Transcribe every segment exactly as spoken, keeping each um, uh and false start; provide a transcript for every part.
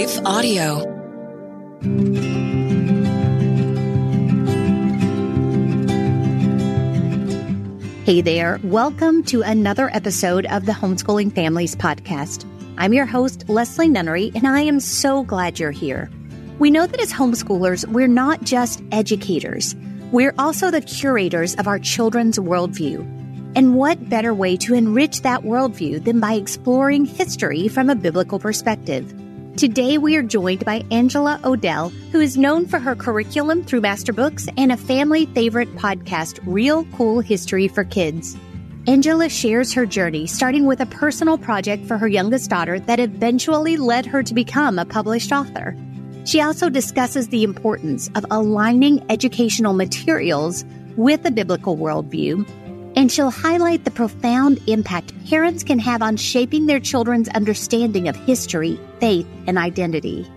Life Audio. Hey there. Welcome to another episode of the Homeschooling Families Podcast. I'm your host, Leslie Nunnery, and I am so glad you're here. We know that as homeschoolers, we're not just educators. We're also the curators of our children's worldview. And what better way to enrich that worldview than by exploring history from a biblical perspective? Today, we are joined by Angela O'Dell, who is known for her curriculum through Masterbooks and a family-favorite podcast, Real Cool History for Kids. Angela shares her journey, starting with a personal project for her youngest daughter that eventually led her to become a published author. She also discusses the importance of aligning educational materials with a biblical worldview, and she'll highlight the profound impact parents can have on shaping their children's understanding of history, faith, and identity.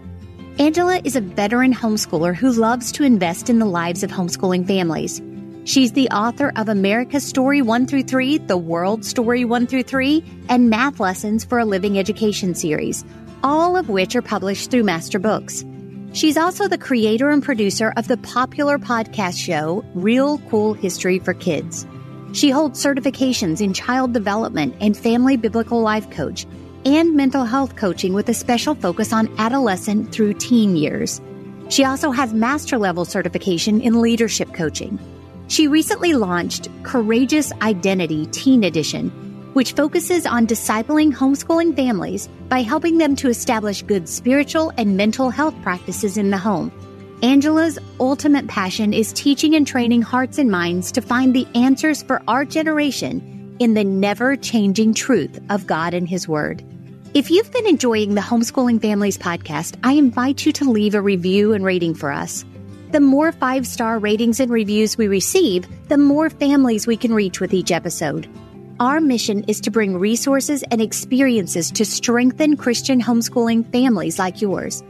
Angela is a veteran homeschooler who loves to invest in the lives of homeschooling families. She's the author of America's Story one through three, The World's Story one through three, and Math Lessons for a Living Education series, all of which are published through Masterbooks. She's also the creator and producer of the popular podcast show, Real Cool History for Kids. She holds certifications in child development and family biblical life coach and mental health coaching with a special focus on adolescent through teen years. She also has master level certification in leadership coaching. She recently launched Courageous Identity Teen Edition, which focuses on discipling homeschooling families by helping them to establish good spiritual and mental health practices in the home. Angela's ultimate passion is teaching and training hearts and minds to find the answers for our generation in the never-changing truth of God and His Word. If you've been enjoying the Homeschooling Families Podcast, I invite you to leave a review and rating for us. The more five-star ratings and reviews we receive, the more families we can reach with each episode. Our mission is to bring resources and experiences to strengthen Christian homeschooling families like yours.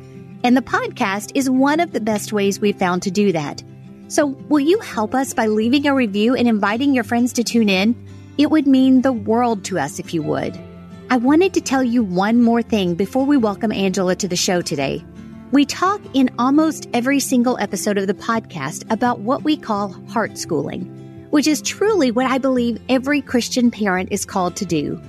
And the podcast is one of the best ways we've found to do that. So will you help us by leaving a review and inviting your friends to tune in? It would mean the world to us if you would. I wanted to tell you one more thing before we welcome Angela to the show today. We talk in almost every single episode of the podcast about what we call heart schooling, which is truly what I believe every Christian parent is called to do.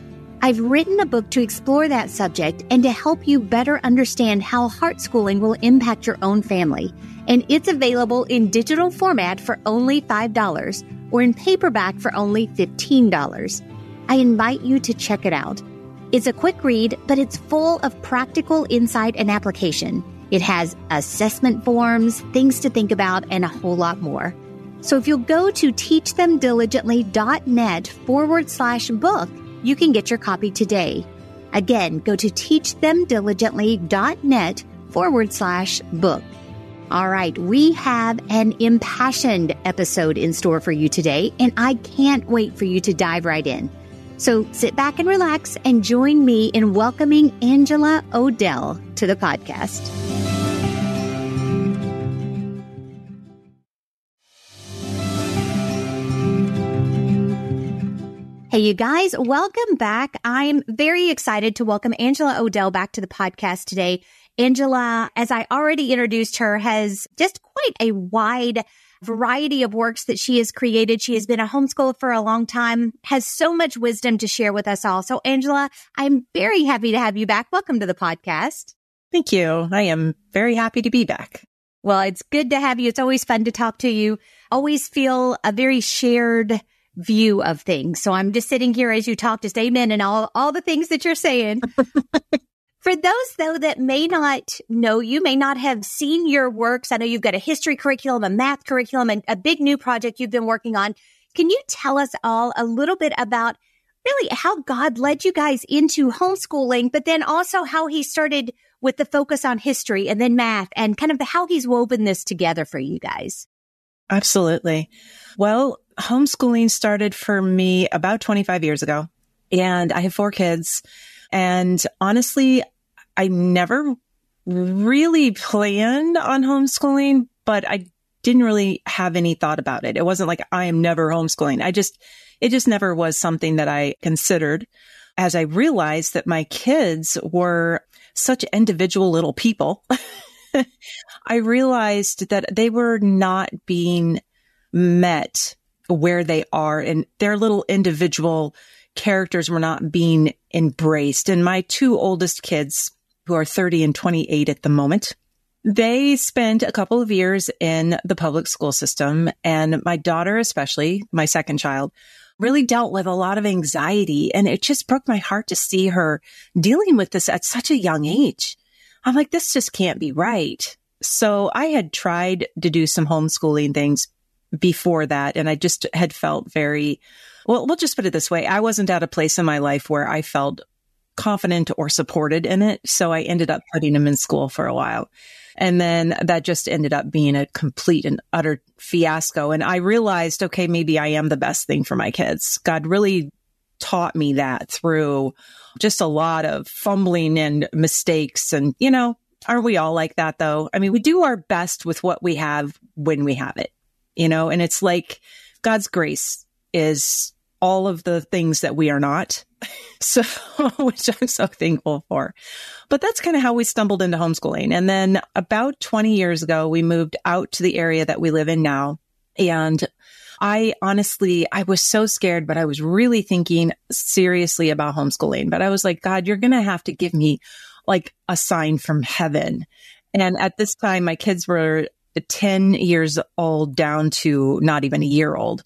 I've written a book to explore that subject and to help you better understand how heart schooling will impact your own family. And it's available in digital format for only five dollars or in paperback for only fifteen dollars. I invite you to check it out. It's a quick read, but it's full of practical insight and application. It has assessment forms, things to think about, and a whole lot more. So if you'll go to teach them diligently dot net forward slash book, you can get your copy today. Again, go to teach them diligently dot net forward slash book. All right, we have an impassioned episode in store for you today, and I can't wait for you to dive right in. So sit back and relax and join me in welcoming Angela O'Dell to the podcast. Hey, you guys, welcome back. I'm very excited to welcome Angela O'Dell back to the podcast today. Angela, as I already introduced her, has just quite a wide variety of works that she has created. She has been a homeschooler for a long time, has so much wisdom to share with us all. So, Angela, I'm very happy to have you back. Welcome to the podcast. Thank you. I am very happy to be back. Well, it's good to have you. It's always fun to talk to you. Always feel a very shared view of things. So I'm just sitting here as you talk, just amen and all, all the things that you're saying. For those, though, that may not know you, may not have seen your works, I know you've got a history curriculum, a math curriculum, and a big new project you've been working on. Can you tell us all a little bit about really how God led you guys into homeschooling, but then also how He started with the focus on history and then math and kind of how He's woven this together for you guys? Absolutely. Well, homeschooling started for me about twenty-five years ago, and I have four kids. And honestly, I never really planned on homeschooling, but I didn't really have any thought about it. It wasn't like I am never homeschooling. I just, it just never was something that I considered. as I realized that my kids were such individual little people, I realized that they were not being met where they are, and their little individual characters were not being embraced. And my two oldest kids, who are thirty and twenty-eight at the moment, they spent a couple of years in the public school system. And my daughter, especially my second child, really dealt with a lot of anxiety. And it just broke my heart to see her dealing with this at such a young age. I'm like, this just can't be right. So I had tried to do some homeschooling things before that. And I just had felt very, well, we'll just put it this way. I wasn't at a place in my life where I felt confident or supported in it. So I ended up putting them in school for a while. And then that just ended up being a complete and utter fiasco. And I realized, okay, maybe I am the best thing for my kids. God really taught me that through just a lot of fumbling and mistakes. And, you know, aren't we all like that though? I mean, we do our best with what we have when we have it, you know, and it's like God's grace is all of the things that we are not. So, which I'm so thankful for. But that's kind of how we stumbled into homeschooling. And then about twenty years ago, we moved out to the area that we live in now. And I honestly, I was so scared, but I was really thinking seriously about homeschooling. But I was like, God, you're going to have to give me like a sign from heaven. And at this time, my kids were ten years old down to not even a year old.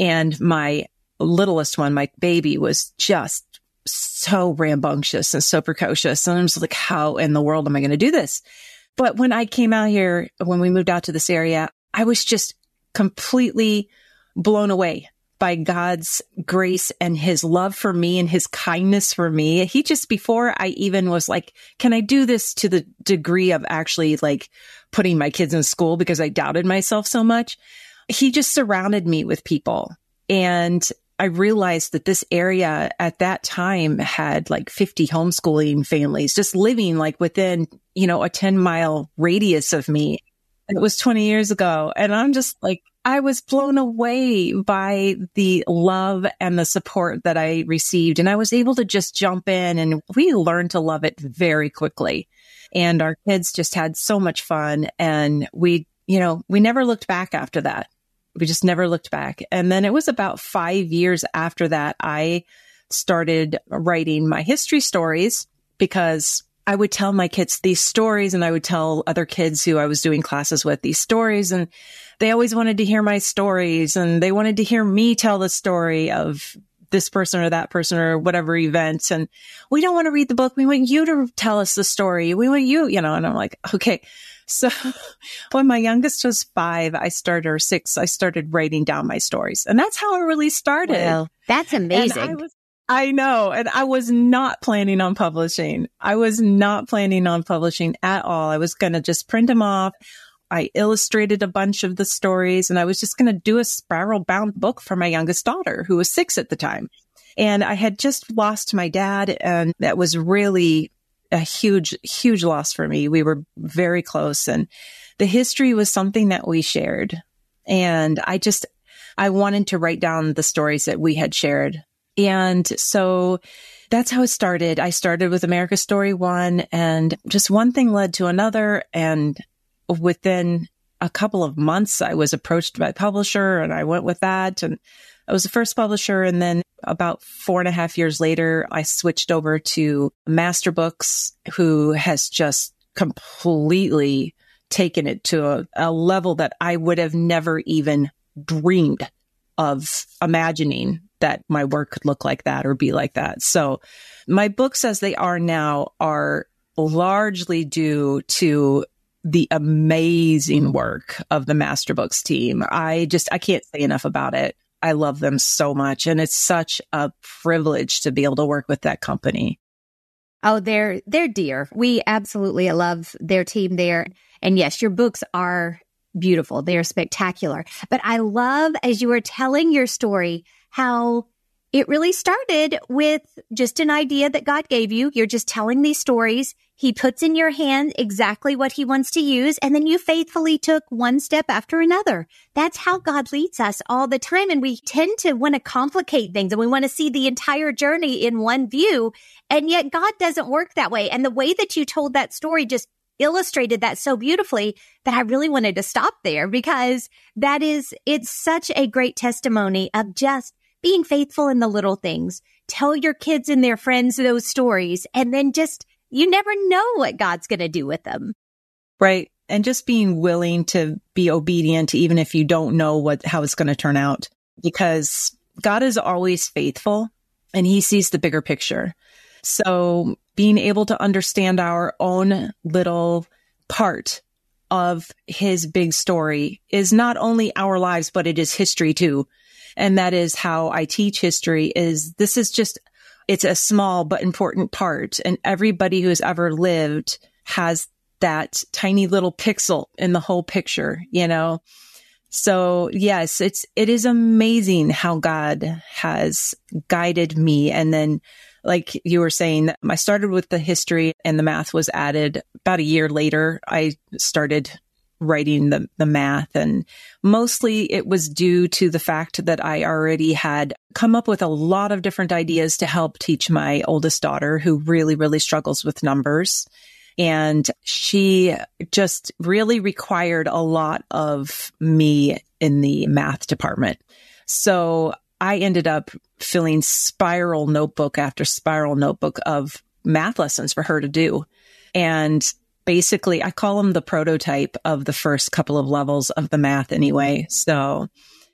And my littlest one, my baby, was just so rambunctious and so precocious. And I'm just like, how in the world am I going to do this? But when I came out here, when we moved out to this area, I was just completely blown away by God's grace and his love for me and his kindness for me. He just, before I even was like, can I do this to the degree of actually like putting my kids in school because I doubted myself so much, he just surrounded me with people. And I realized that this area at that time had like fifty homeschooling families just living like within, you know, a ten mile radius of me. And it was twenty years ago. And I'm just like, I was blown away by the love and the support that I received. And I was able to just jump in, and we learned to love it very quickly. And our kids just had so much fun. And we, you know, we never looked back after that. We just never looked back. And then it was about five years after that, I started writing my history stories, because I would tell my kids these stories, and I would tell other kids who I was doing classes with these stories. And they always wanted to hear my stories, and they wanted to hear me tell the story of this person or that person or whatever event. And we don't want to read the book. We want you to tell us the story. We want you, you know, and I'm like, okay. So when my youngest was five, I started, or six, I started writing down my stories. And that's how it really started. Well, that's amazing. I, was, I know. And I was not planning on publishing. I was not planning on publishing at all. I was going to just print them off. I illustrated a bunch of the stories, and I was just going to do a spiral bound book for my youngest daughter, who was six at the time. And I had just lost my dad, and that was really a huge, huge loss for me. We were very close, and the history was something that we shared. And I just, I wanted to write down the stories that we had shared. And so that's how it started. I started with America's Story one, and just one thing led to another. And within a couple of months, I was approached by a publisher, and I went with that. And I was the first publisher. And then about four and a half years later, I switched over to Masterbooks, who has just completely taken it to a, a level that I would have never even dreamed of imagining that my work could look like that or be like that. So my books as they are now are largely due to the amazing work of the Masterbooks team. I just, I can't say enough about it. I love them so much. And it's such a privilege to be able to work with that company. Oh, they're, they're dear. We absolutely love their team there. And yes, your books are beautiful. They are spectacular. But I love, as you were telling your story, how It really started with just an idea that God gave you. You're just telling these stories. He puts in your hand exactly what he wants to use, and then you faithfully took one step after another. That's how God leads us all the time, and we tend to want to complicate things, and we want to see the entire journey in one view, and yet God doesn't work that way. And the way that you told that story just illustrated that so beautifully that I really wanted to stop there, because that is, it's such a great testimony of just being faithful in the little things. Tell your kids and their friends those stories, and then just, you never know what God's going to do with them. Right. And just being willing to be obedient, even if you don't know what, how it's going to turn out, because God is always faithful and he sees the bigger picture. So being able to understand our own little part of his big story is not only our lives, but it is history too. And that is how I teach history, is this is just, it's a small but important part. And everybody who has ever lived has that tiny little pixel in the whole picture, you know? So yes, it's, it is amazing how God has guided me. And then, like you were saying, I started with the history and the math was added about a year later. I started writing the, the math, and mostly it was due to the fact that I already had come up with a lot of different ideas to help teach my oldest daughter, who really, really struggles with numbers. And she just really required a lot of me in the math department. So I ended up filling spiral notebook after spiral notebook of math lessons for her to do. And basically, I call them the prototype of the first couple of levels of the math anyway. So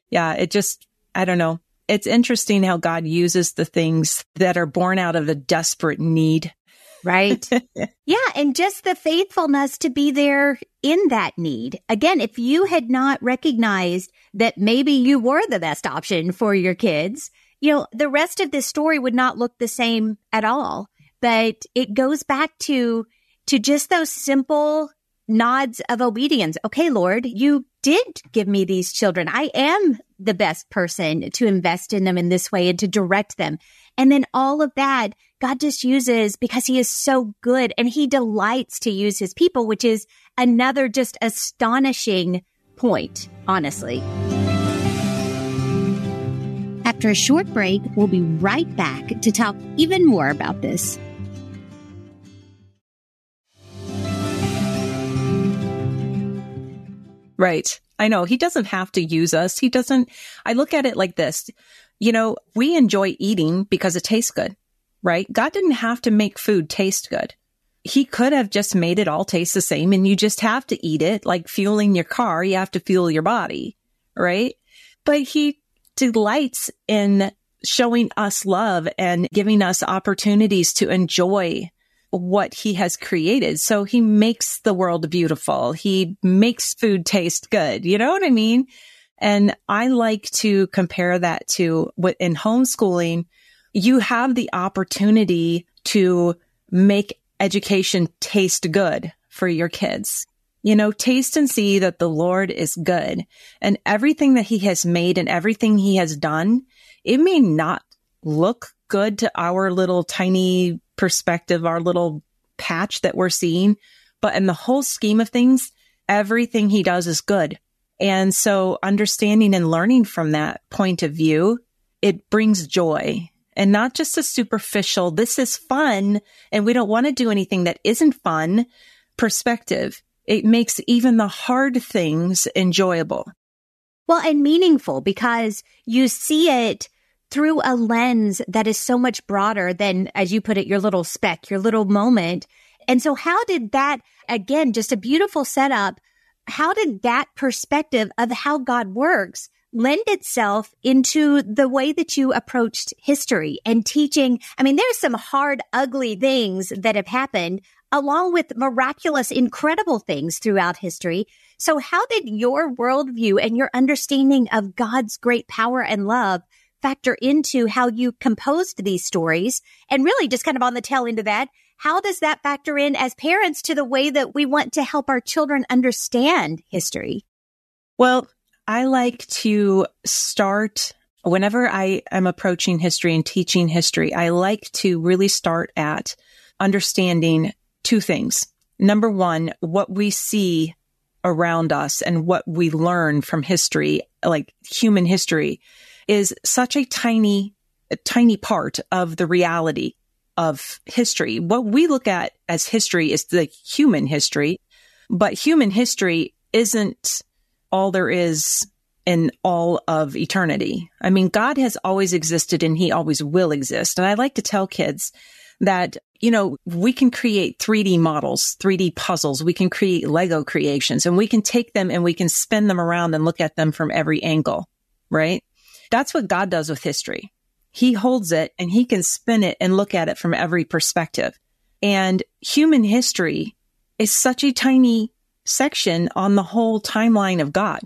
yeah, it just, I don't know. It's interesting how God uses the things that are born out of a desperate need. Right. Yeah. And just the faithfulness to be there in that need. Again, if you had not recognized that maybe you were the best option for your kids, you know, the rest of this story would not look the same at all. But it goes back to, to just those simple nods of obedience. Okay, Lord, you did give me these children. I am the best person to invest in them in this way and to direct them. And then all of that, God just uses because he is so good and he delights to use his people, which is another just astonishing point, honestly. After a short break, we'll be right back to talk even more about this. Right. I know. He doesn't have to use us. He doesn't. I look at it like this. You know, we enjoy eating because it tastes good, right? God didn't have to make food taste good. He could have just made it all taste the same and you just have to eat it. Like fueling your car, you have to fuel your body, right? But he delights in showing us love and giving us opportunities to enjoy what he has created. So he makes the world beautiful. He makes food taste good. You know what I mean? And I like to compare that to what in homeschooling, you have the opportunity to make education taste good for your kids. You know, taste and see that the Lord is good, and everything that he has made and everything he has done, it may not look good to our little tiny perspective, our little patch that we're seeing, but in the whole scheme of things, everything he does is good. And so understanding and learning from that point of view, it brings joy, and not just a superficial, this is fun and we don't want to do anything that isn't fun perspective. It makes even the hard things enjoyable. Well, and meaningful, because you see it through a lens that is so much broader than, as you put it, your little speck, your little moment. And so how did that, again, just a beautiful setup, how did that perspective of how God works lend itself into the way that you approached history and teaching? I mean, there's some hard, ugly things that have happened, along with miraculous, incredible things throughout history. So how did your worldview and your understanding of God's great power and love factor into how you composed these stories? And really, just kind of on the tail end of that, how does that factor in as parents to the way that we want to help our children understand history? Well, I like to start whenever I am approaching history and teaching history, I like to really start at understanding two things. Number one, what we see around us and what we learn from history, like human history, is such a tiny, a tiny part of the reality of history. What we look at as history is the human history, but human history isn't all there is in all of eternity. I mean, God has always existed and he always will exist. And I like to tell kids that, you know, we can create three D models, three D puzzles. We can create Lego creations, and we can take them and we can spin them around and look at them from every angle, right? That's what God does with history. He holds it and he can spin it and look at it from every perspective. And human history is such a tiny section on the whole timeline of God.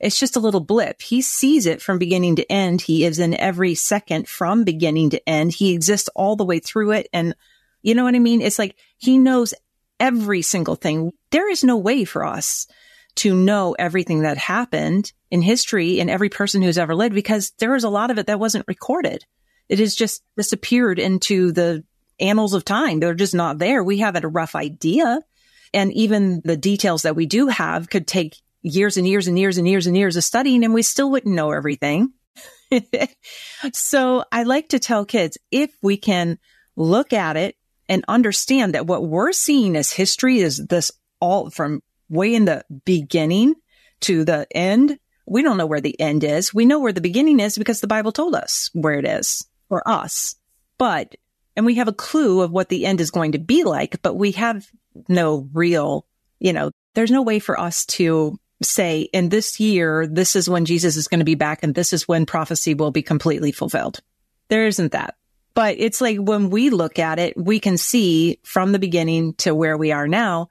It's just a little blip. He sees it from beginning to end. He is in every second from beginning to end. He exists all the way through it. And you know what I mean? It's like he knows every single thing. There is no way for us to know everything that happened in history and every person who's ever lived, because there was a lot of it that wasn't recorded. It has just disappeared into the annals of time. They're just not there. We have a rough idea. And even the details that we do have could take years and years and years and years and years of studying, and we still wouldn't know everything. So I like to tell kids, if we can look at it and understand that what we're seeing as history is this all from way in the beginning to the end. We don't know where the end is. We know where the beginning is because the Bible told us where it is for us. But, and we have a clue of what the end is going to be like, but we have no real, you know, there's no way for us to say, in this year, this is when Jesus is going to be back and this is when prophecy will be completely fulfilled. There isn't that. But it's like when we look at it, we can see from the beginning to where we are now.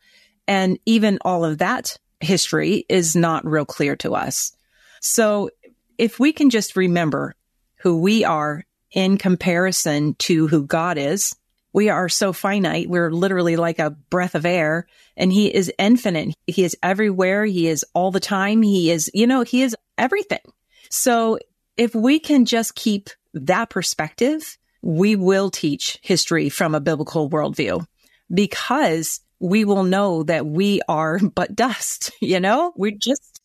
And even all of that history is not real clear to us. So if we can just remember who we are in comparison to who God is, we are so finite. We're literally like a breath of air, and he is infinite. He is everywhere. He is all the time. He is, you know, he is everything. So if we can just keep that perspective, we will teach history from a biblical worldview, because we will know that we are but dust, you know? We're just,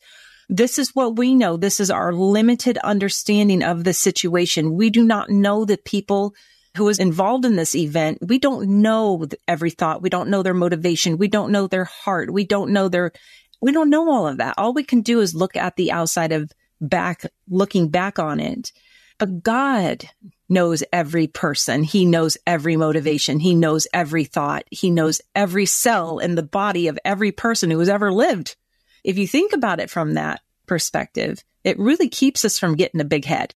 this is what we know. This is our limited understanding of the situation. We do not know the people who was involved in this event. We don't know every thought. We don't know their motivation. We don't know their heart. We don't know their, we don't know all of that. All we can do is look at the outside of back, looking back on it. But God knows every person. He knows every motivation. He knows every thought. He knows every cell in the body of every person who has ever lived. If you think about it from that perspective, it really keeps us from getting a big head.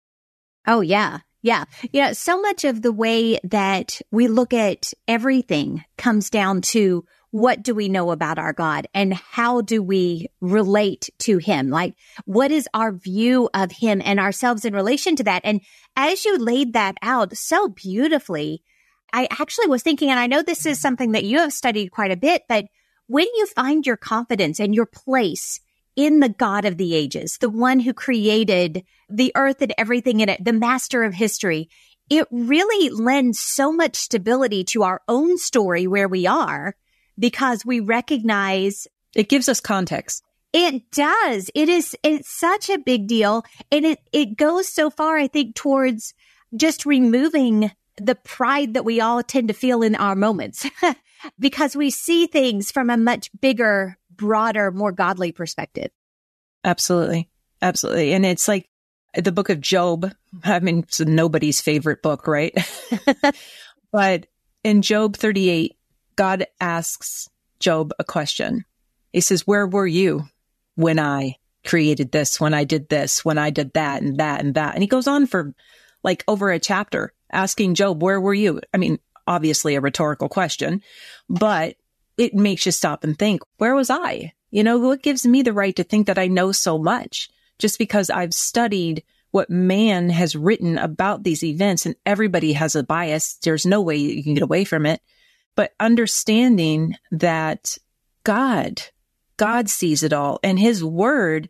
Oh, yeah. Yeah. You know, so much of the way that we look at everything comes down to, what do we know about our God and how do we relate to him? Like, what is our view of him and ourselves in relation to that? And as you laid that out so beautifully, I actually was thinking, and I know this is something that you have studied quite a bit, but when you find your confidence and your place in the God of the ages, the one who created the earth and everything in it, the master of history, it really lends so much stability to our own story where we are, because we recognize it gives us context. It does. It is, it's such a big deal. And it, it goes so far, I think, towards just removing the pride that we all tend to feel in our moments because we see things from a much bigger, broader, more godly perspective. Absolutely. Absolutely. And it's like the book of Job. I mean, it's nobody's favorite book, right? But in Job thirty-eight, God asks Job a question. He says, where were you when I created this, when I did this, when I did that and that and that? And he goes on for like over a chapter asking Job, where were you? I mean, obviously a rhetorical question, but it makes you stop and think, where was I? You know, what gives me the right to think that I know so much just because I've studied what man has written about these events, and everybody has a bias. There's no way you can get away from it. But understanding that God, God sees it all, and his word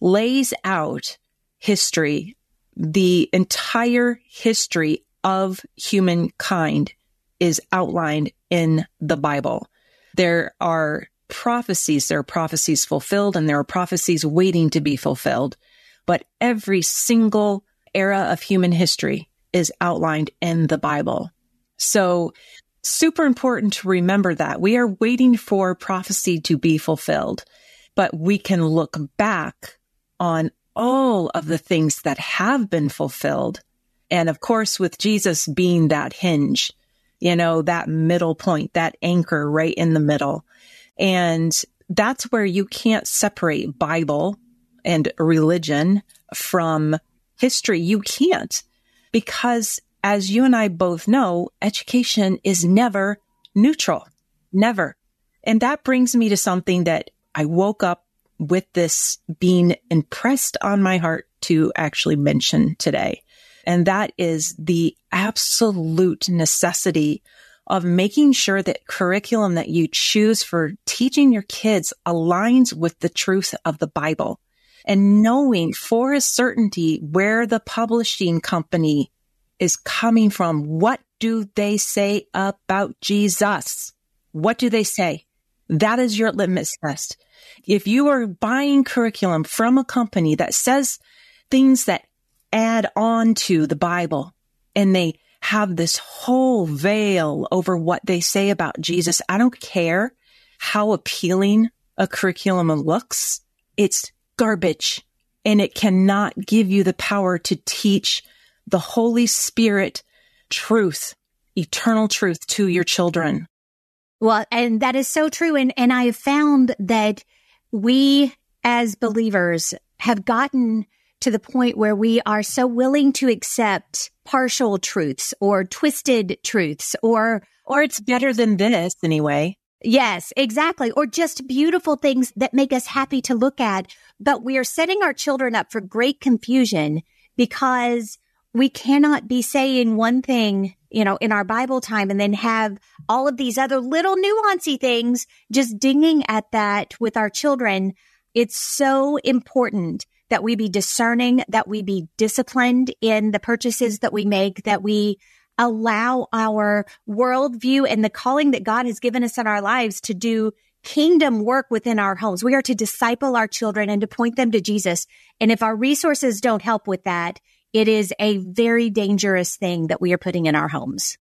lays out history the entire history of humankind is outlined in the Bible. There are prophecies, there are prophecies fulfilled, and there are prophecies waiting to be fulfilled. But every single era of human history is outlined in the Bible. So super important to remember that. We are waiting for prophecy to be fulfilled, but we can look back on all of the things that have been fulfilled. And of course, with Jesus being that hinge, you know, that middle point, that anchor right in the middle. And that's where you can't separate Bible and religion from history. You can't, because as you and I both know, education is never neutral, never. And that brings me to something that I woke up with this being impressed on my heart to actually mention today. And that is the absolute necessity of making sure that curriculum that you choose for teaching your kids aligns with the truth of the Bible, and knowing for a certainty where the publishing company is coming from. What do they say about Jesus? What do they say? That is your litmus test. If you are buying curriculum from a company that says things that add on to the Bible, and they have this whole veil over what they say about Jesus, I don't care how appealing a curriculum looks, it's garbage, and it cannot give you the power to teach the Holy Spirit truth, eternal truth to your children. Well, and that is so true. And, and I have found that we as believers have gotten to the point where we are so willing to accept partial truths or twisted truths or... Or it's better than this anyway. Yes, exactly. Or just beautiful things that make us happy to look at. But we are setting our children up for great confusion, because we cannot be saying one thing, you know, in our Bible time and then have all of these other little nuancy things just dinging at that with our children. It's so important that we be discerning, that we be disciplined in the purchases that we make, that we allow our worldview and the calling that God has given us in our lives to do kingdom work within our homes. We are to disciple our children and to point them to Jesus. And if our resources don't help with that, it is a very dangerous thing that we are putting in our homes.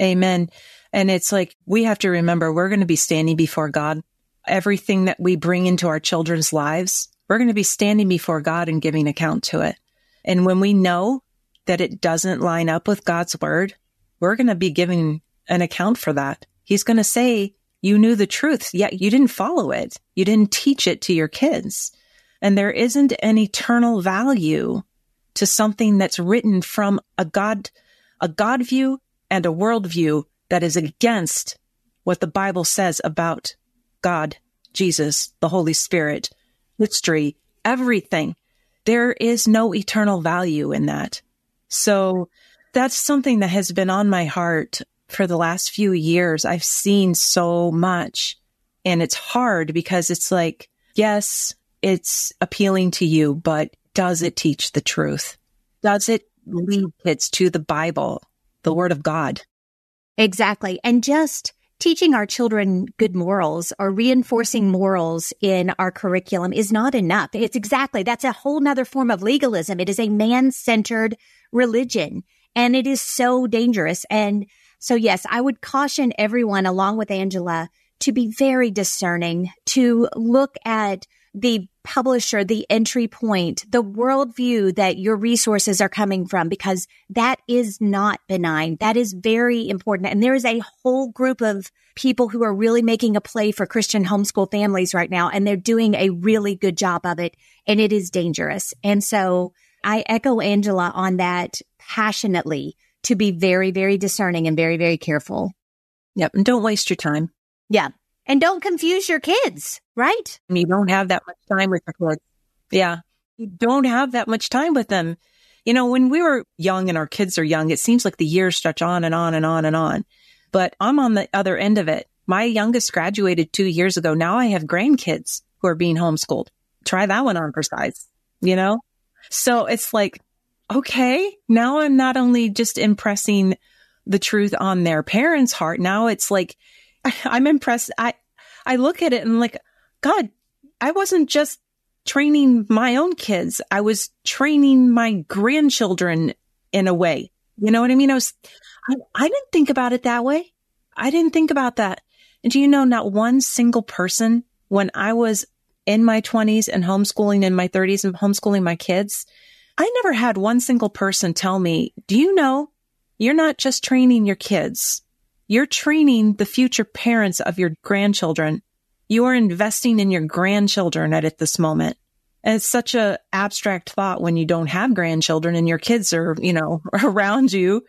Amen. And it's like, we have to remember, we're going to be standing before God. Everything that we bring into our children's lives, we're going to be standing before God and giving account to it. And when we know that it doesn't line up with God's word, we're going to be giving an account for that. He's going to say, you knew the truth, yet you didn't follow it. You didn't teach it to your kids. And there isn't an eternal value to something that's written from a God, a God view and a worldview that is against what the Bible says about God, Jesus, the Holy Spirit, history, everything. There is no eternal value in that. So that's something that has been on my heart for the last few years. I've seen so much, and it's hard because it's like, yes, it's appealing to you, but does it teach the truth? Does it lead kids to the Bible, the Word of God? Exactly. And just teaching our children good morals or reinforcing morals in our curriculum is not enough. It's exactly, that's a whole nother form of legalism. It is a man-centered religion, and it is so dangerous. And so, yes, I would caution everyone, along with Angela, to be very discerning, to look at the publisher, the entry point, the worldview that your resources are coming from, because that is not benign. That is very important. And there is a whole group of people who are really making a play for Christian homeschool families right now, and they're doing a really good job of it, and it is dangerous. And so I echo Angela on that passionately, to be very, very discerning and very, very careful. Yep. And don't waste your time. Yeah. And don't confuse your kids, right? You don't have that much time with your kids. Yeah. You don't have that much time with them. You know, when we were young and our kids are young, it seems like the years stretch on and on and on and on. But I'm on the other end of it. My youngest graduated two years ago. Now I have grandkids who are being homeschooled. Try that one on for size, you know? So it's like, okay, now I'm not only just impressing the truth on their parents' heart. Now it's like, I'm impressed. I, I look at it and I'm like, God, I wasn't just training my own kids. I was training my grandchildren in a way. You know what I mean? I was, I, I didn't think about it that way. I didn't think about that. And do you know, not one single person when I was in my twenties and homeschooling in my thirties and homeschooling my kids, I never had one single person tell me, do you know, you're not just training your kids. You're training the future parents of your grandchildren. You are investing in your grandchildren at, at this moment. And it's such a abstract thought when you don't have grandchildren and your kids are, you know, around you.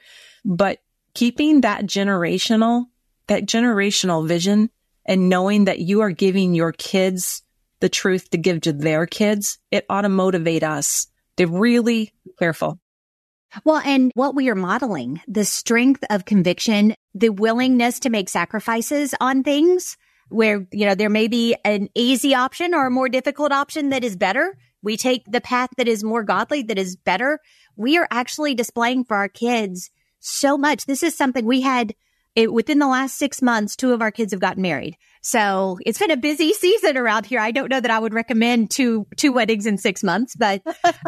But keeping that generational, that generational vision and knowing that you are giving your kids the truth to give to their kids, it ought to motivate us to really be careful. Well, and what we are modeling, the strength of conviction, the willingness to make sacrifices on things where, you know, there may be an easy option or a more difficult option that is better. We take the path that is more godly, that is better. We are actually displaying for our kids so much. This is something we had it, within the last six months, two of our kids have gotten married. So it's been a busy season around here. I don't know that I would recommend two, two weddings in six months, but,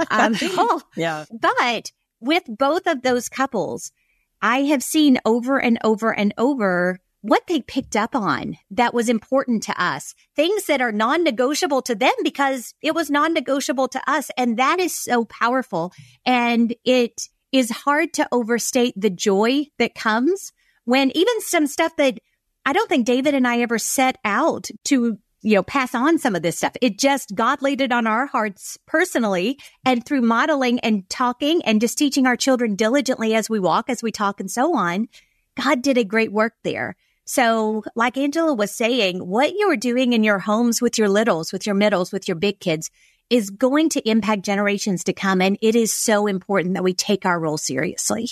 um, oh, yeah, but. With both of those couples, I have seen over and over and over what they picked up on that was important to us, things that are non-negotiable to them because it was non-negotiable to us. And that is so powerful. And it is hard to overstate the joy that comes when even some stuff that I don't think David and I ever set out to, you know, pass on some of this stuff. It just, God laid it on our hearts personally and through modeling and talking and just teaching our children diligently as we walk, as we talk and so on. God did a great work there. So like Angela was saying, what you are doing in your homes with your littles, with your middles, with your big kids is going to impact generations to come. And it is so important that we take our role seriously.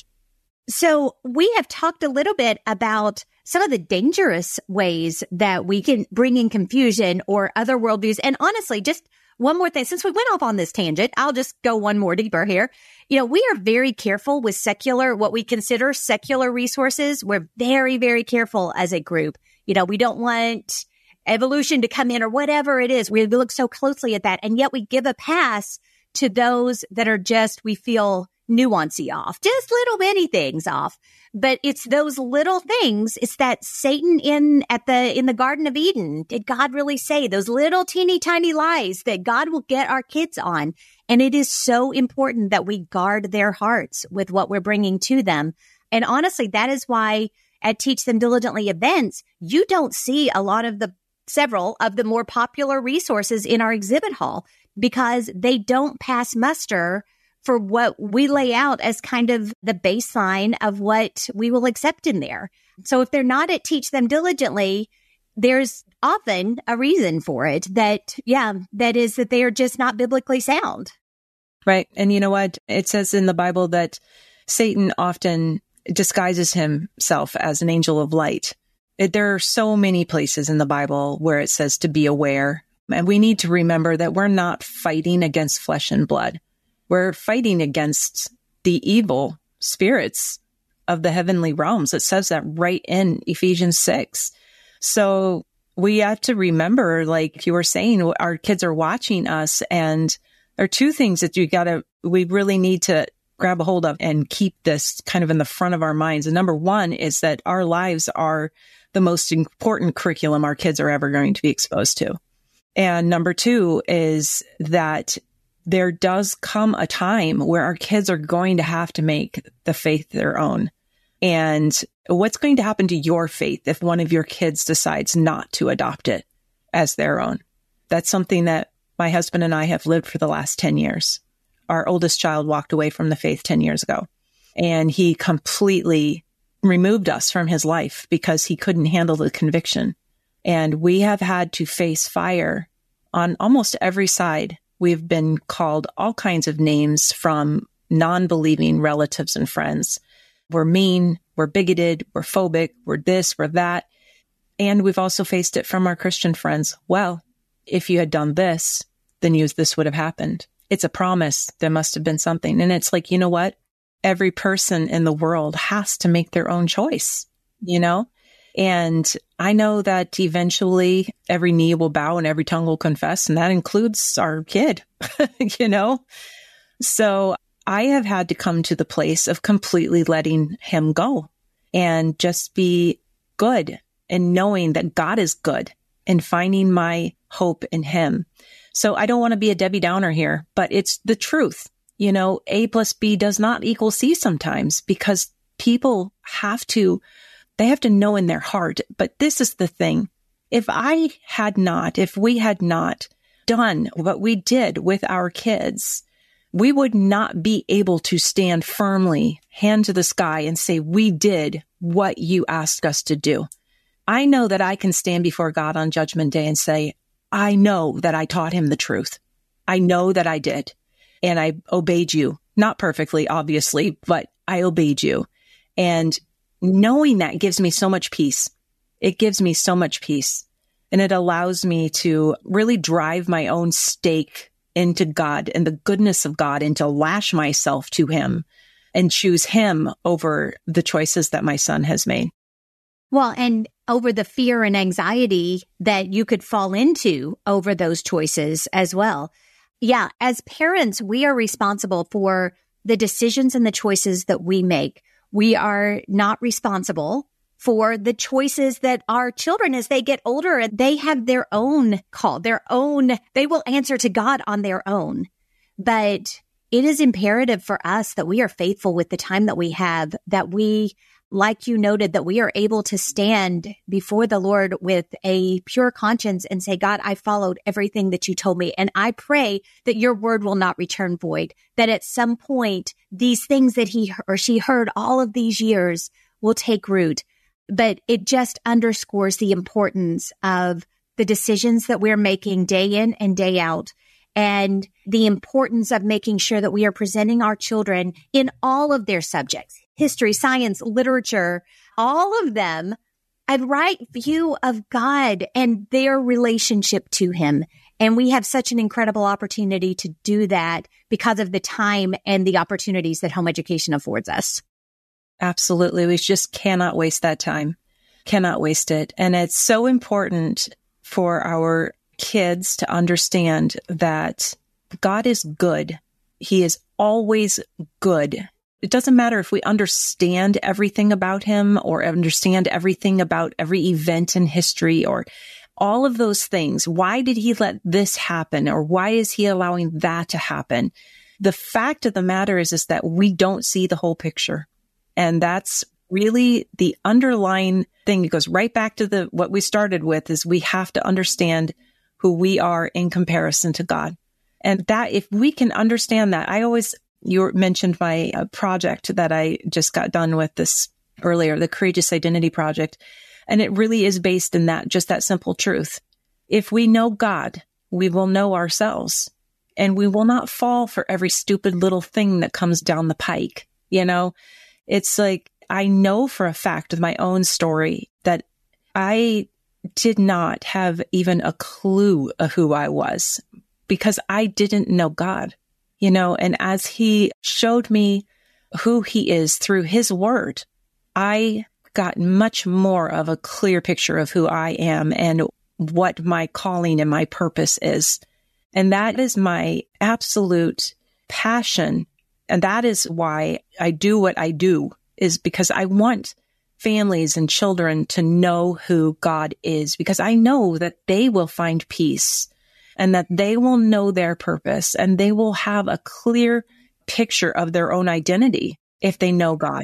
So we have talked a little bit about some of the dangerous ways that we can bring in confusion or other worldviews. And honestly, just one more thing, since we went off on this tangent, I'll just go one more deeper here. You know, we are very careful with secular, what we consider secular resources. We're very, very careful as a group. You know, we don't want evolution to come in or whatever it is. We look so closely at that. And yet we give a pass to those that are just, we feel nuancy off, just little bitty things off. But it's those little things. It's that Satan in at the in the Garden of Eden. Did God really say those little teeny tiny lies that God will get our kids on? And it is so important that we guard their hearts with what we're bringing to them. And honestly, that is why at Teach Them Diligently events, you don't see a lot of the several of the more popular resources in our exhibit hall because they don't pass muster for what we lay out as kind of the baseline of what we will accept in there. So if they're not at Teach Them Diligently, there's often a reason for it that, yeah, that is that they are just not biblically sound. Right. And you know what? It says in the Bible that Satan often disguises himself as an angel of light. There are so many places in the Bible where it says to be aware. And we need to remember that we're not fighting against flesh and blood. We're fighting against the evil spirits of the heavenly realms. It says that right in Ephesians six. So we have to remember, like you were saying, our kids are watching us. And there are two things that you got to, we really need to grab a hold of and keep this kind of in the front of our minds. And number one is that our lives are the most important curriculum our kids are ever going to be exposed to. And number two is that there does come a time where our kids are going to have to make the faith their own. And what's going to happen to your faith if one of your kids decides not to adopt it as their own? That's something that my husband and I have lived for the last ten years. Our oldest child walked away from the faith ten years ago, and he completely removed us from his life because he couldn't handle the conviction. And we have had to face fire on almost every side. We've been called all kinds of names from non-believing relatives and friends. We're mean, we're bigoted, we're phobic, we're this, we're that. And we've also faced it from our Christian friends. Well, if you had done this, then you, this would have happened. it's a promise. There must have been something. And it's like, you know what? Every person in the world has to make their own choice, you know? And I know that eventually every knee will bow and every tongue will confess, and that includes our kid, you know? So I have had to come to the place of completely letting him go and just be good and knowing that God is good and finding my hope in him. So I don't want to be a Debbie Downer here, but it's the truth. You know, A plus B does not equal C sometimes, because people have to They have to know in their heart. But this is the thing. If I had not, if we had not done what we did with our kids, we would not be able to stand firmly, hand to the sky, and say, we did what you asked us to do. I know that I can stand before God on Judgment Day and say, I know that I taught him the truth. I know that I did. And I obeyed you. Not perfectly, obviously, but I obeyed you. And knowing that gives me so much peace. It gives me so much peace. And it allows me to really drive my own stake into God and the goodness of God, and to lash myself to him and choose him over the choices that my son has made. Well, and over the fear and anxiety that you could fall into over those choices as well. Yeah, as parents, we are responsible for the decisions and the choices that we make. We are not responsible for the choices that our children, as they get older, they have their own call, their own, they will answer to God on their own. But it is imperative for us that we are faithful with the time that we have, that we, like you noted, that we are able to stand before the Lord with a pure conscience and say, God, I followed everything that you told me. And I pray that your word will not return void, that at some point, these things that he or she heard all of these years will take root. But it just underscores the importance of the decisions that we're making day in and day out, and the importance of making sure that we are presenting our children in all of their subjects, history, science, literature, all of them, a right view of God and their relationship to him. And we have such an incredible opportunity to do that because of the time and the opportunities that home education affords us. Absolutely. We just cannot waste that time, cannot waste it. And it's so important for our kids to understand that God is good. He is always good. It doesn't matter if we understand everything about him or understand everything about every event in history or all of those things. Why did he let this happen? Or why is he allowing that to happen? The fact of the matter is, is that we don't see the whole picture. And that's really the underlying thing. It goes right back to the what we started with, is we have to understand who we are in comparison to God. And that if we can understand that, I always... You mentioned my uh, project that I just got done with this earlier, the Courageous Identity Project. And it really is based in that, just that simple truth. If we know God, we will know ourselves, and we will not fall for every stupid little thing that comes down the pike. You know, it's like, I know for a fact of my own story that I did not have even a clue of who I was, because I didn't know God. You know, and as he showed me who he is through his word, I got much more of a clear picture of who I am and what my calling and my purpose is. And that is my absolute passion. And that is why I do what I do, is because I want families and children to know who God is, because I know that they will find peace, and that they will know their purpose, and they will have a clear picture of their own identity if they know God.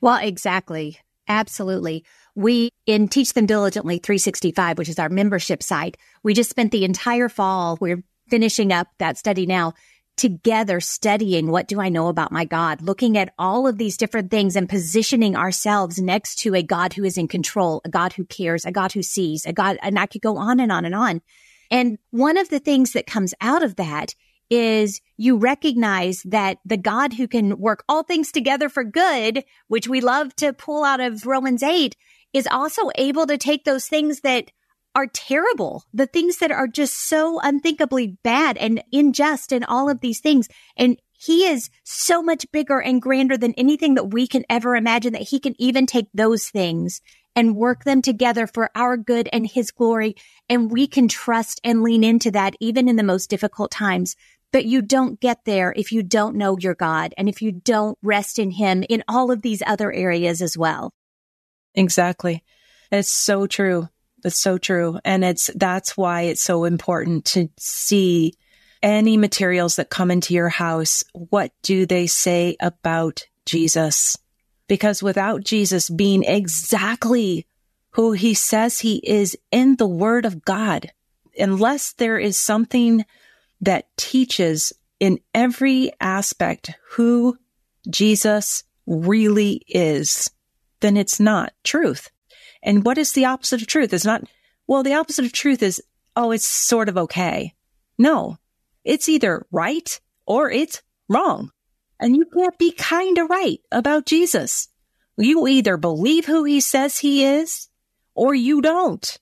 Well, exactly. Absolutely. We, in Teach Them Diligently three sixty-five, which is our membership site, we just spent the entire fall, we're finishing up that study now, together studying what do I know about my God, looking at all of these different things and positioning ourselves next to a God who is in control, a God who cares, a God who sees, a God, and I could go on and on and on. And one of the things that comes out of that is you recognize that the God who can work all things together for good, which we love to pull out of Romans eight, is also able to take those things that are terrible, the things that are just so unthinkably bad and unjust and all of these things. And he is so much bigger and grander than anything that we can ever imagine, that he can even take those things and work them together for our good and his glory. And we can trust and lean into that even in the most difficult times. But you don't get there if you don't know your God and if you don't rest in him in all of these other areas as well. Exactly. It's so true. It's so true. And it's that's why it's so important to see any materials that come into your house. What do they say about Jesus? Because without Jesus being exactly who he says he is in the Word of God, unless there is something that teaches in every aspect who Jesus really is, then it's not truth. And what is the opposite of truth? It's not, well, the opposite of truth is, oh, it's sort of okay. No, it's either right or it's wrong. And you can't be kind of right about Jesus. You either believe who he says he is or you don't.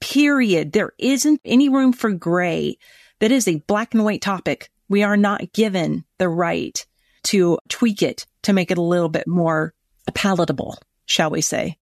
Period. There isn't any room for gray. That is a black and white topic. We are not given the right to tweak it to make it a little bit more palatable, shall we say.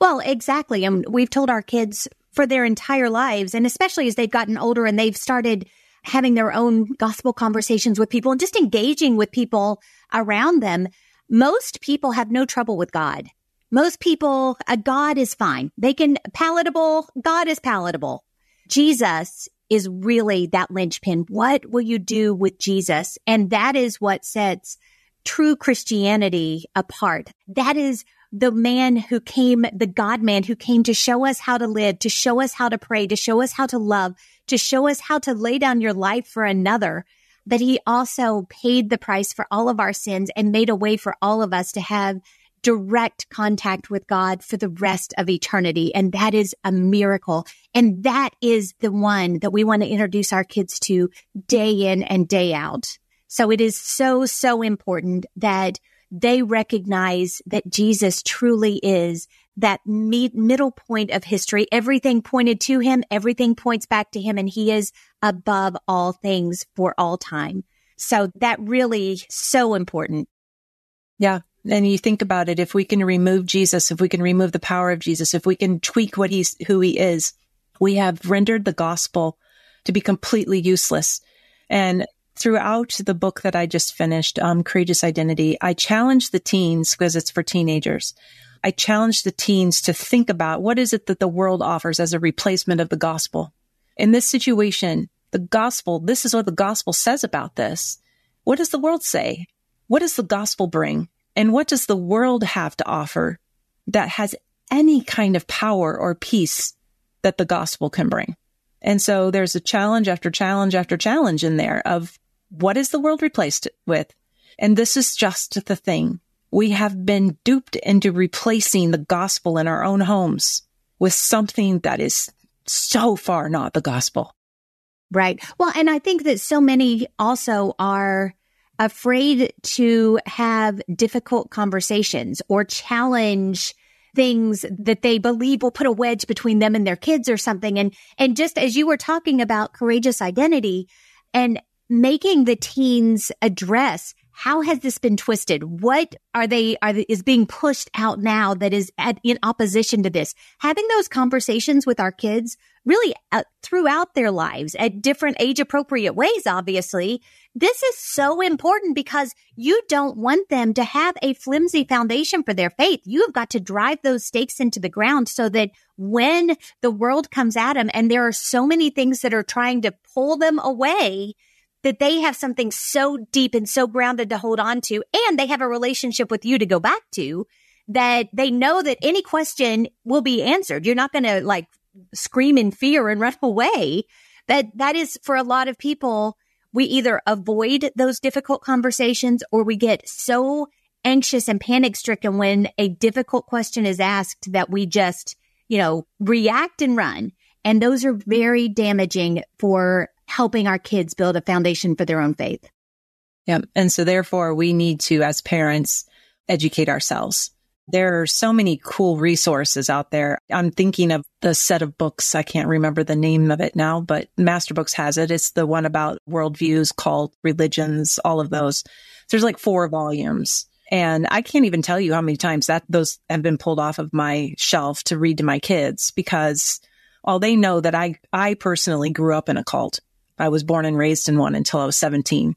Well, exactly. And we've told our kids for their entire lives, and especially as they've gotten older and they've started having their own gospel conversations with people and just engaging with people around them, most people have no trouble with God. Most people, a God is fine. They can palatable. God is palatable. Jesus is really that linchpin. What will you do with Jesus? And that is what sets true Christianity apart. That is the man who came, the God man who came to show us how to live, to show us how to pray, to show us how to love, to show us how to lay down your life for another. But he also paid the price for all of our sins and made a way for all of us to have direct contact with God for the rest of eternity. And that is a miracle. And that is the one that we want to introduce our kids to day in and day out. So it is so, so important that they recognize that Jesus truly is that me- middle point of history. Everything pointed to him, everything points back to him, and he is above all things for all time. So that really so important. Yeah. And you think about it, if we can remove Jesus, if we can remove the power of Jesus, if we can tweak what he's, who he is, we have rendered the gospel to be completely useless. And throughout the book that I just finished, um, Courageous Identity, I challenge the teens, because it's for teenagers, I challenge the teens to think about what is it that the world offers as a replacement of the gospel. In this situation, the gospel, this is what the gospel says about this. What does the world say? What does the gospel bring? And what does the world have to offer that has any kind of power or peace that the gospel can bring? And so there's a challenge after challenge after challenge in there of, what is the world replaced with? And this is just the thing. We have been duped into replacing the gospel in our own homes with something that is so far not the gospel. Right. Well, and I think that so many also are afraid to have difficult conversations or challenge things that they believe will put a wedge between them and their kids or something. And, and just as you were talking about courageous identity and making the teens address, how has this been twisted? What are they, are is being pushed out now that is at, in opposition to this? Having those conversations with our kids really uh, throughout their lives at different age appropriate ways, obviously. This is so important because you don't want them to have a flimsy foundation for their faith. You have got to drive those stakes into the ground so that when the world comes at them and there are so many things that are trying to pull them away, that they have something so deep and so grounded to hold on to, and they have a relationship with you to go back to, that they know that any question will be answered. You're not going to like scream in fear and run away. That that is, for a lot of people, we either avoid those difficult conversations or we get so anxious and panic-stricken when a difficult question is asked that we just, you know, react and run. And those are very damaging for helping our kids build a foundation for their own faith. Yeah. And so therefore we need to, as parents, educate ourselves There are so many cool resources out there. I'm thinking of the set of books. I can't remember the name of it now, but Masterbooks has it. It's the one about worldviews, cult, religions, all of those. So there's like four volumes. And I can't even tell you how many times that those have been pulled off of my shelf to read to my kids, because all they know that I, I personally grew up in a cult. I was born and raised in one until I was seventeen.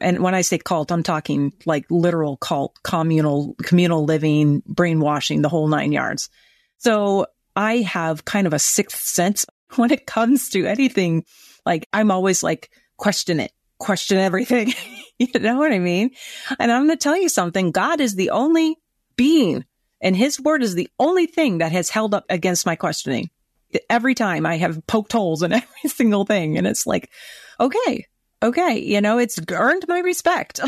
And when I say cult, I'm talking like literal cult, communal, communal living, brainwashing, the whole nine yards. So I have kind of a sixth sense when it comes to anything. Like I'm always like, question it, question everything. You know what I mean? And I'm going to tell you something. God is the only being and his word is the only thing that has held up against my questioning. Every time I have poked holes in every single thing. And it's like, okay. Okay, you know, it's earned my respect.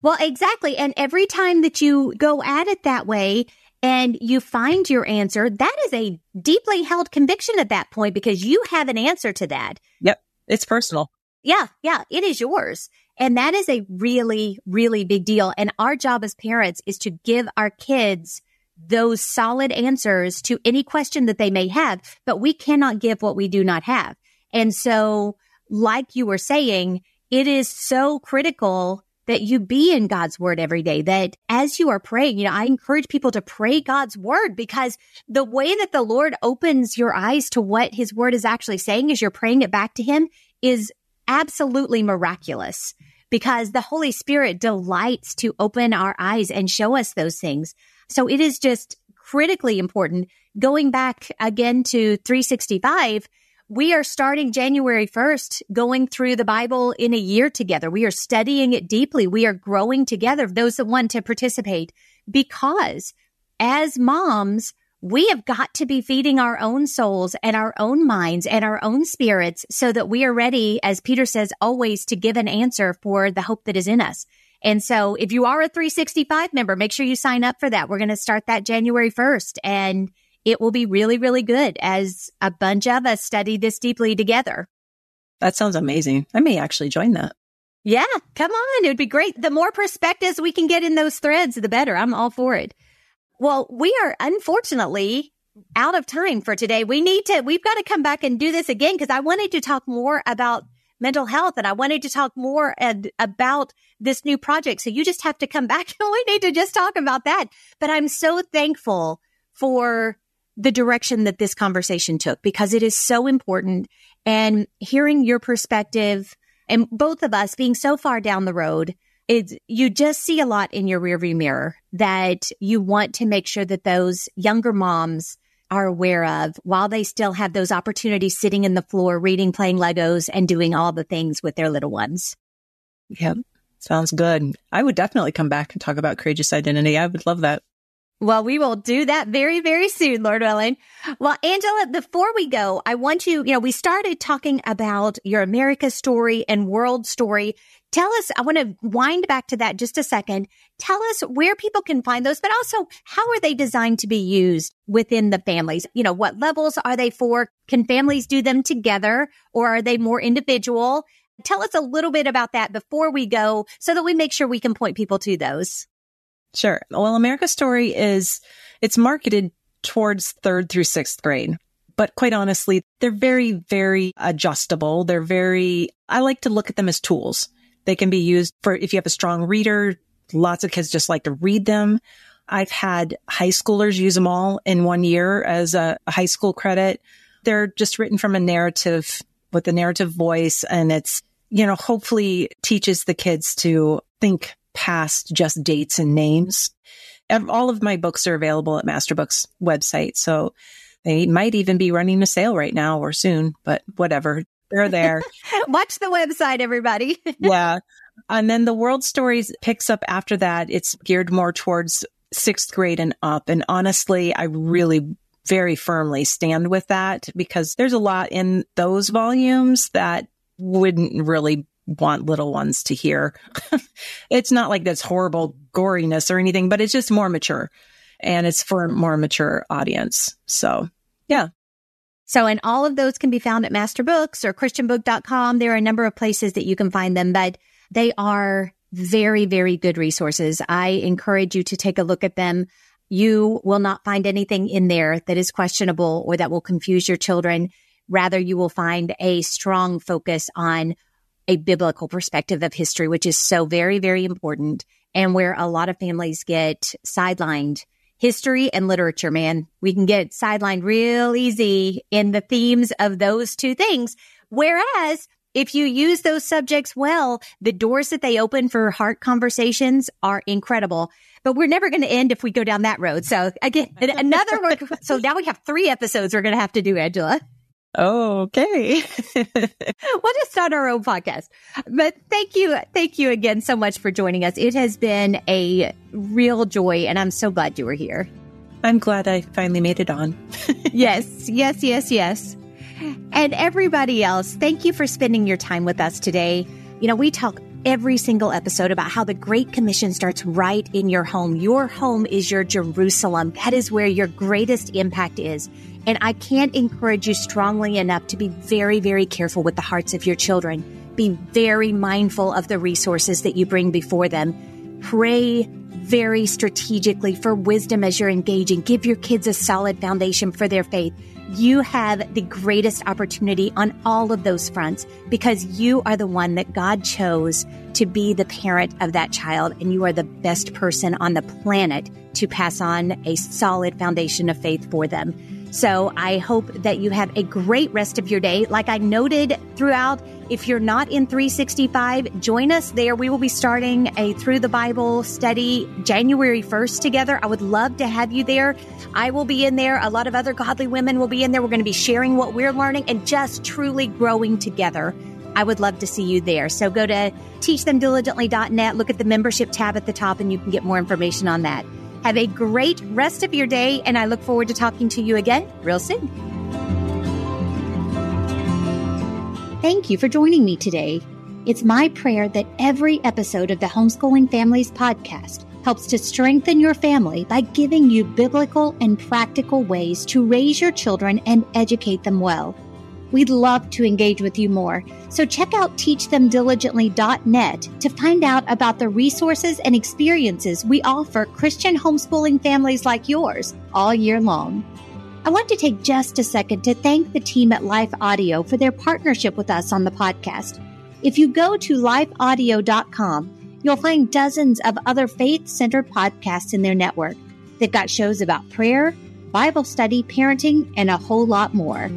Well, exactly. And every time that you go at it that way and you find your answer, that is a deeply held conviction at that point because you have an answer to that. Yep. It's personal. Yeah. Yeah. It is yours. And that is a really, really big deal. And our job as parents is to give our kids those solid answers to any question that they may have, but we cannot give what we do not have. And so, like you were saying, it is so critical that you be in God's word every day, that as you are praying, you know, I encourage people to pray God's word, because the way that the Lord opens your eyes to what his word is actually saying as you're praying it back to him is absolutely miraculous, because the Holy Spirit delights to open our eyes and show us those things. So it is just critically important. Going back again to three sixty-five, we are starting January first, going through the Bible in a year together. We are studying it deeply. We are growing together, those that want to participate, because as moms, we have got to be feeding our own souls and our own minds and our own spirits so that we are ready, as Peter says, always to give an answer for the hope that is in us. And so if you are a three sixty-five member, make sure you sign up for that. We're going to start that January first. And it will be really, really good as a bunch of us study this deeply together. That sounds amazing. I may actually join that. Yeah, come on. It would be great. The more perspectives we can get in those threads, the better. I'm all for it. Well, we are unfortunately out of time for today. We need to, we've got to come back and do this again, because I wanted to talk more about mental health and I wanted to talk more ad, about this new project. So you just have to come back and we need to just talk about that. But I'm so thankful for the direction that this conversation took, because it is so important. And hearing your perspective, and both of us being so far down the road, it's, you just see a lot in your rearview mirror that you want to make sure that those younger moms are aware of while they still have those opportunities sitting in the floor, reading, playing Legos, and doing all the things with their little ones. Yeah, sounds good. I would definitely come back and talk about courageous identity. I would love that. Well, we will do that very, very soon, Lord willing. Well, Angela, before we go, I want you, you know, we started talking about your America's Story and World Story. Tell us, I want to wind back to that just a second. Tell us where people can find those, but also how are they designed to be used within the families? You know, what levels are they for? Can families do them together or are they more individual? Tell us a little bit about that before we go so that we make sure we can point people to those. Sure. Well, America's Story is, it's marketed towards third through sixth grade. But quite honestly, they're very, very adjustable. They're very, I like to look at them as tools. They can be used for, if you have a strong reader, lots of kids just like to read them. I've had high schoolers use them all in one year as a high school credit. They're just written from a narrative with a narrative voice. And it's, you know, hopefully teaches the kids to think past just dates and names. All of my books are available at Masterbooks website. So they might even be running a sale right now or soon, but whatever. They're there. Watch the website, everybody. Yeah. And then the World Stories picks up after that. It's geared more towards sixth grade and up. And honestly, I really very firmly stand with that, because there's a lot in those volumes that wouldn't really want little ones to hear. It's not like that's horrible goriness or anything, but it's just more mature, and it's for a more mature audience. So, yeah. So, and all of those can be found at Masterbooks or christian book dot com. There are a number of places that you can find them, but they are very, very good resources. I encourage you to take a look at them. You will not find anything in there that is questionable or that will confuse your children. Rather, you will find a strong focus on a biblical perspective of history, which is so very, very important and where a lot of families get sidelined. History and literature, man, we can get sidelined real easy in the themes of those two things. Whereas if you use those subjects well, the doors that they open for heart conversations are incredible. But we're never going to end if we go down that road. So again, another work. So now we have three episodes we're going to have to do, Angela. Oh, okay. We'll just start our own podcast. But thank you. Thank you again so much for joining us. It has been a real joy, and I'm so glad you were here. I'm glad I finally made it on. Yes, yes, yes, yes. And everybody else, thank you for spending your time with us today. You know, we talk every single episode about how the Great Commission starts right in your home. Your home is your Jerusalem. That is where your greatest impact is. And I can't encourage you strongly enough to be very, very careful with the hearts of your children. Be very mindful of the resources that you bring before them. Pray very strategically for wisdom as you're engaging. Give your kids a solid foundation for their faith. You have the greatest opportunity on all of those fronts because you are the one that God chose to be the parent of that child, and you are the best person on the planet to pass on a solid foundation of faith for them. So I hope that you have a great rest of your day. Like I noted throughout, if you're not in three sixty-five, join us there. We will be starting a Through the Bible study January first together. I would love to have you there. I will be in there. A lot of other godly women will be in there. We're going to be sharing what we're learning and just truly growing together. I would love to see you there. So go to teach them diligently dot net, look at the membership tab at the top, and you can get more information on that. Have a great rest of your day, and I look forward to talking to you again real soon. Thank you for joining me today. It's my prayer that every episode of the Homeschooling Families podcast helps to strengthen your family by giving you biblical and practical ways to raise your children and educate them well. We'd love to engage with you more, so check out teach them diligently dot net to find out about the resources and experiences we offer Christian homeschooling families like yours all year long. I want to take just a second to thank the team at Life Audio for their partnership with us on the podcast. If you go to life audio dot com, you'll find dozens of other faith-centered podcasts in their network. They've got shows about prayer, Bible study, parenting, and a whole lot more.